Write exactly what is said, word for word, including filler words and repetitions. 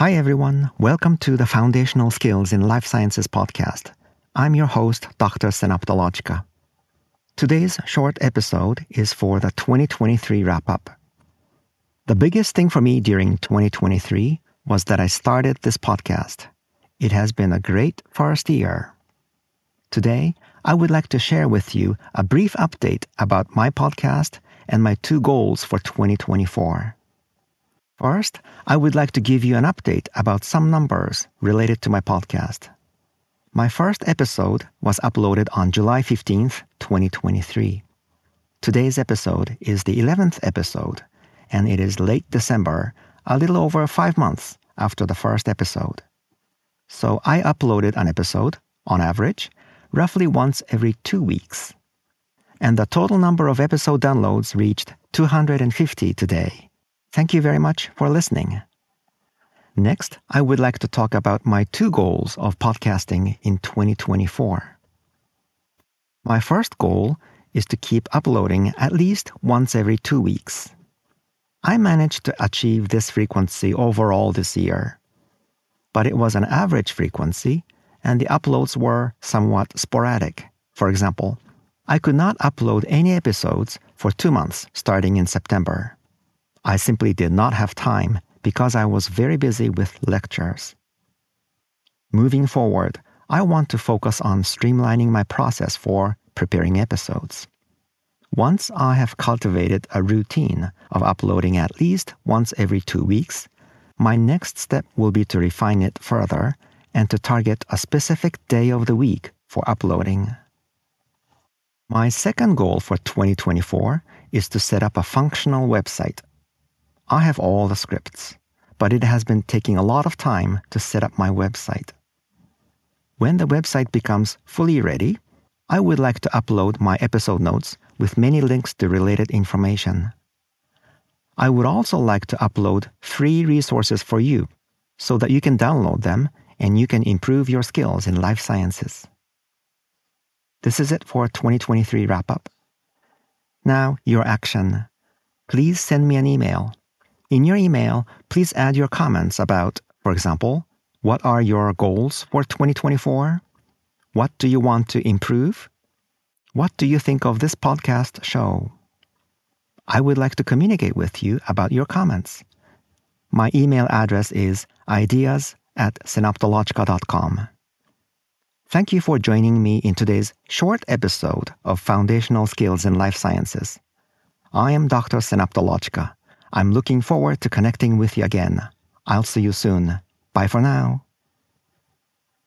Hi everyone, welcome to the Foundational Skills in Life Sciences podcast. I'm your host, Doctor Synaptologica. Today's short episode is for the twenty twenty-three wrap-up. The biggest thing for me during twenty twenty-three was that I started this podcast. It has been a great first year. Today, I would like to share with you a brief update about my podcast and my two goals for twenty twenty-four. First, I would like to give you an update about some numbers related to my podcast. My first episode was uploaded on July fifteenth, twenty twenty-three. Today's episode is the eleventh episode, and it is late December, a little over five months after the first episode. So I uploaded an episode, on average, roughly once every two weeks. And the total number of episode downloads reached two hundred fifty today. Thank you very much for listening. Next, I would like to talk about my two goals of podcasting in twenty twenty-four. My first goal is to keep uploading at least once every two weeks. I managed to achieve this frequency overall this year, but it was an average frequency and the uploads were somewhat sporadic. For example, I could not upload any episodes for two months starting in September. I simply did not have time because I was very busy with lectures. Moving forward, I want to focus on streamlining my process for preparing episodes. Once I have cultivated a routine of uploading at least once every two weeks, my next step will be to refine it further and to target a specific day of the week for uploading. My second goal for twenty twenty-four is to set up a functional website. I have all the scripts, but it has been taking a lot of time to set up my website. When the website becomes fully ready, I would like to upload my episode notes with many links to related information. I would also like to upload free resources for you so that you can download them and you can improve your skills in life sciences. This is it for twenty twenty-three wrap-up. Now, your action. Please send me an email. In your email, please add your comments about, for example, what are your goals for twenty twenty-four? What do you want to improve? What do you think of this podcast show? I would like to communicate with you about your comments. My email address is ideas at synaptologica dot com. Thank you for joining me in today's short episode of Foundational Skills in Life Sciences. I am Doctor Synaptologica. I'm looking forward to connecting with you again. I'll see you soon. Bye for now.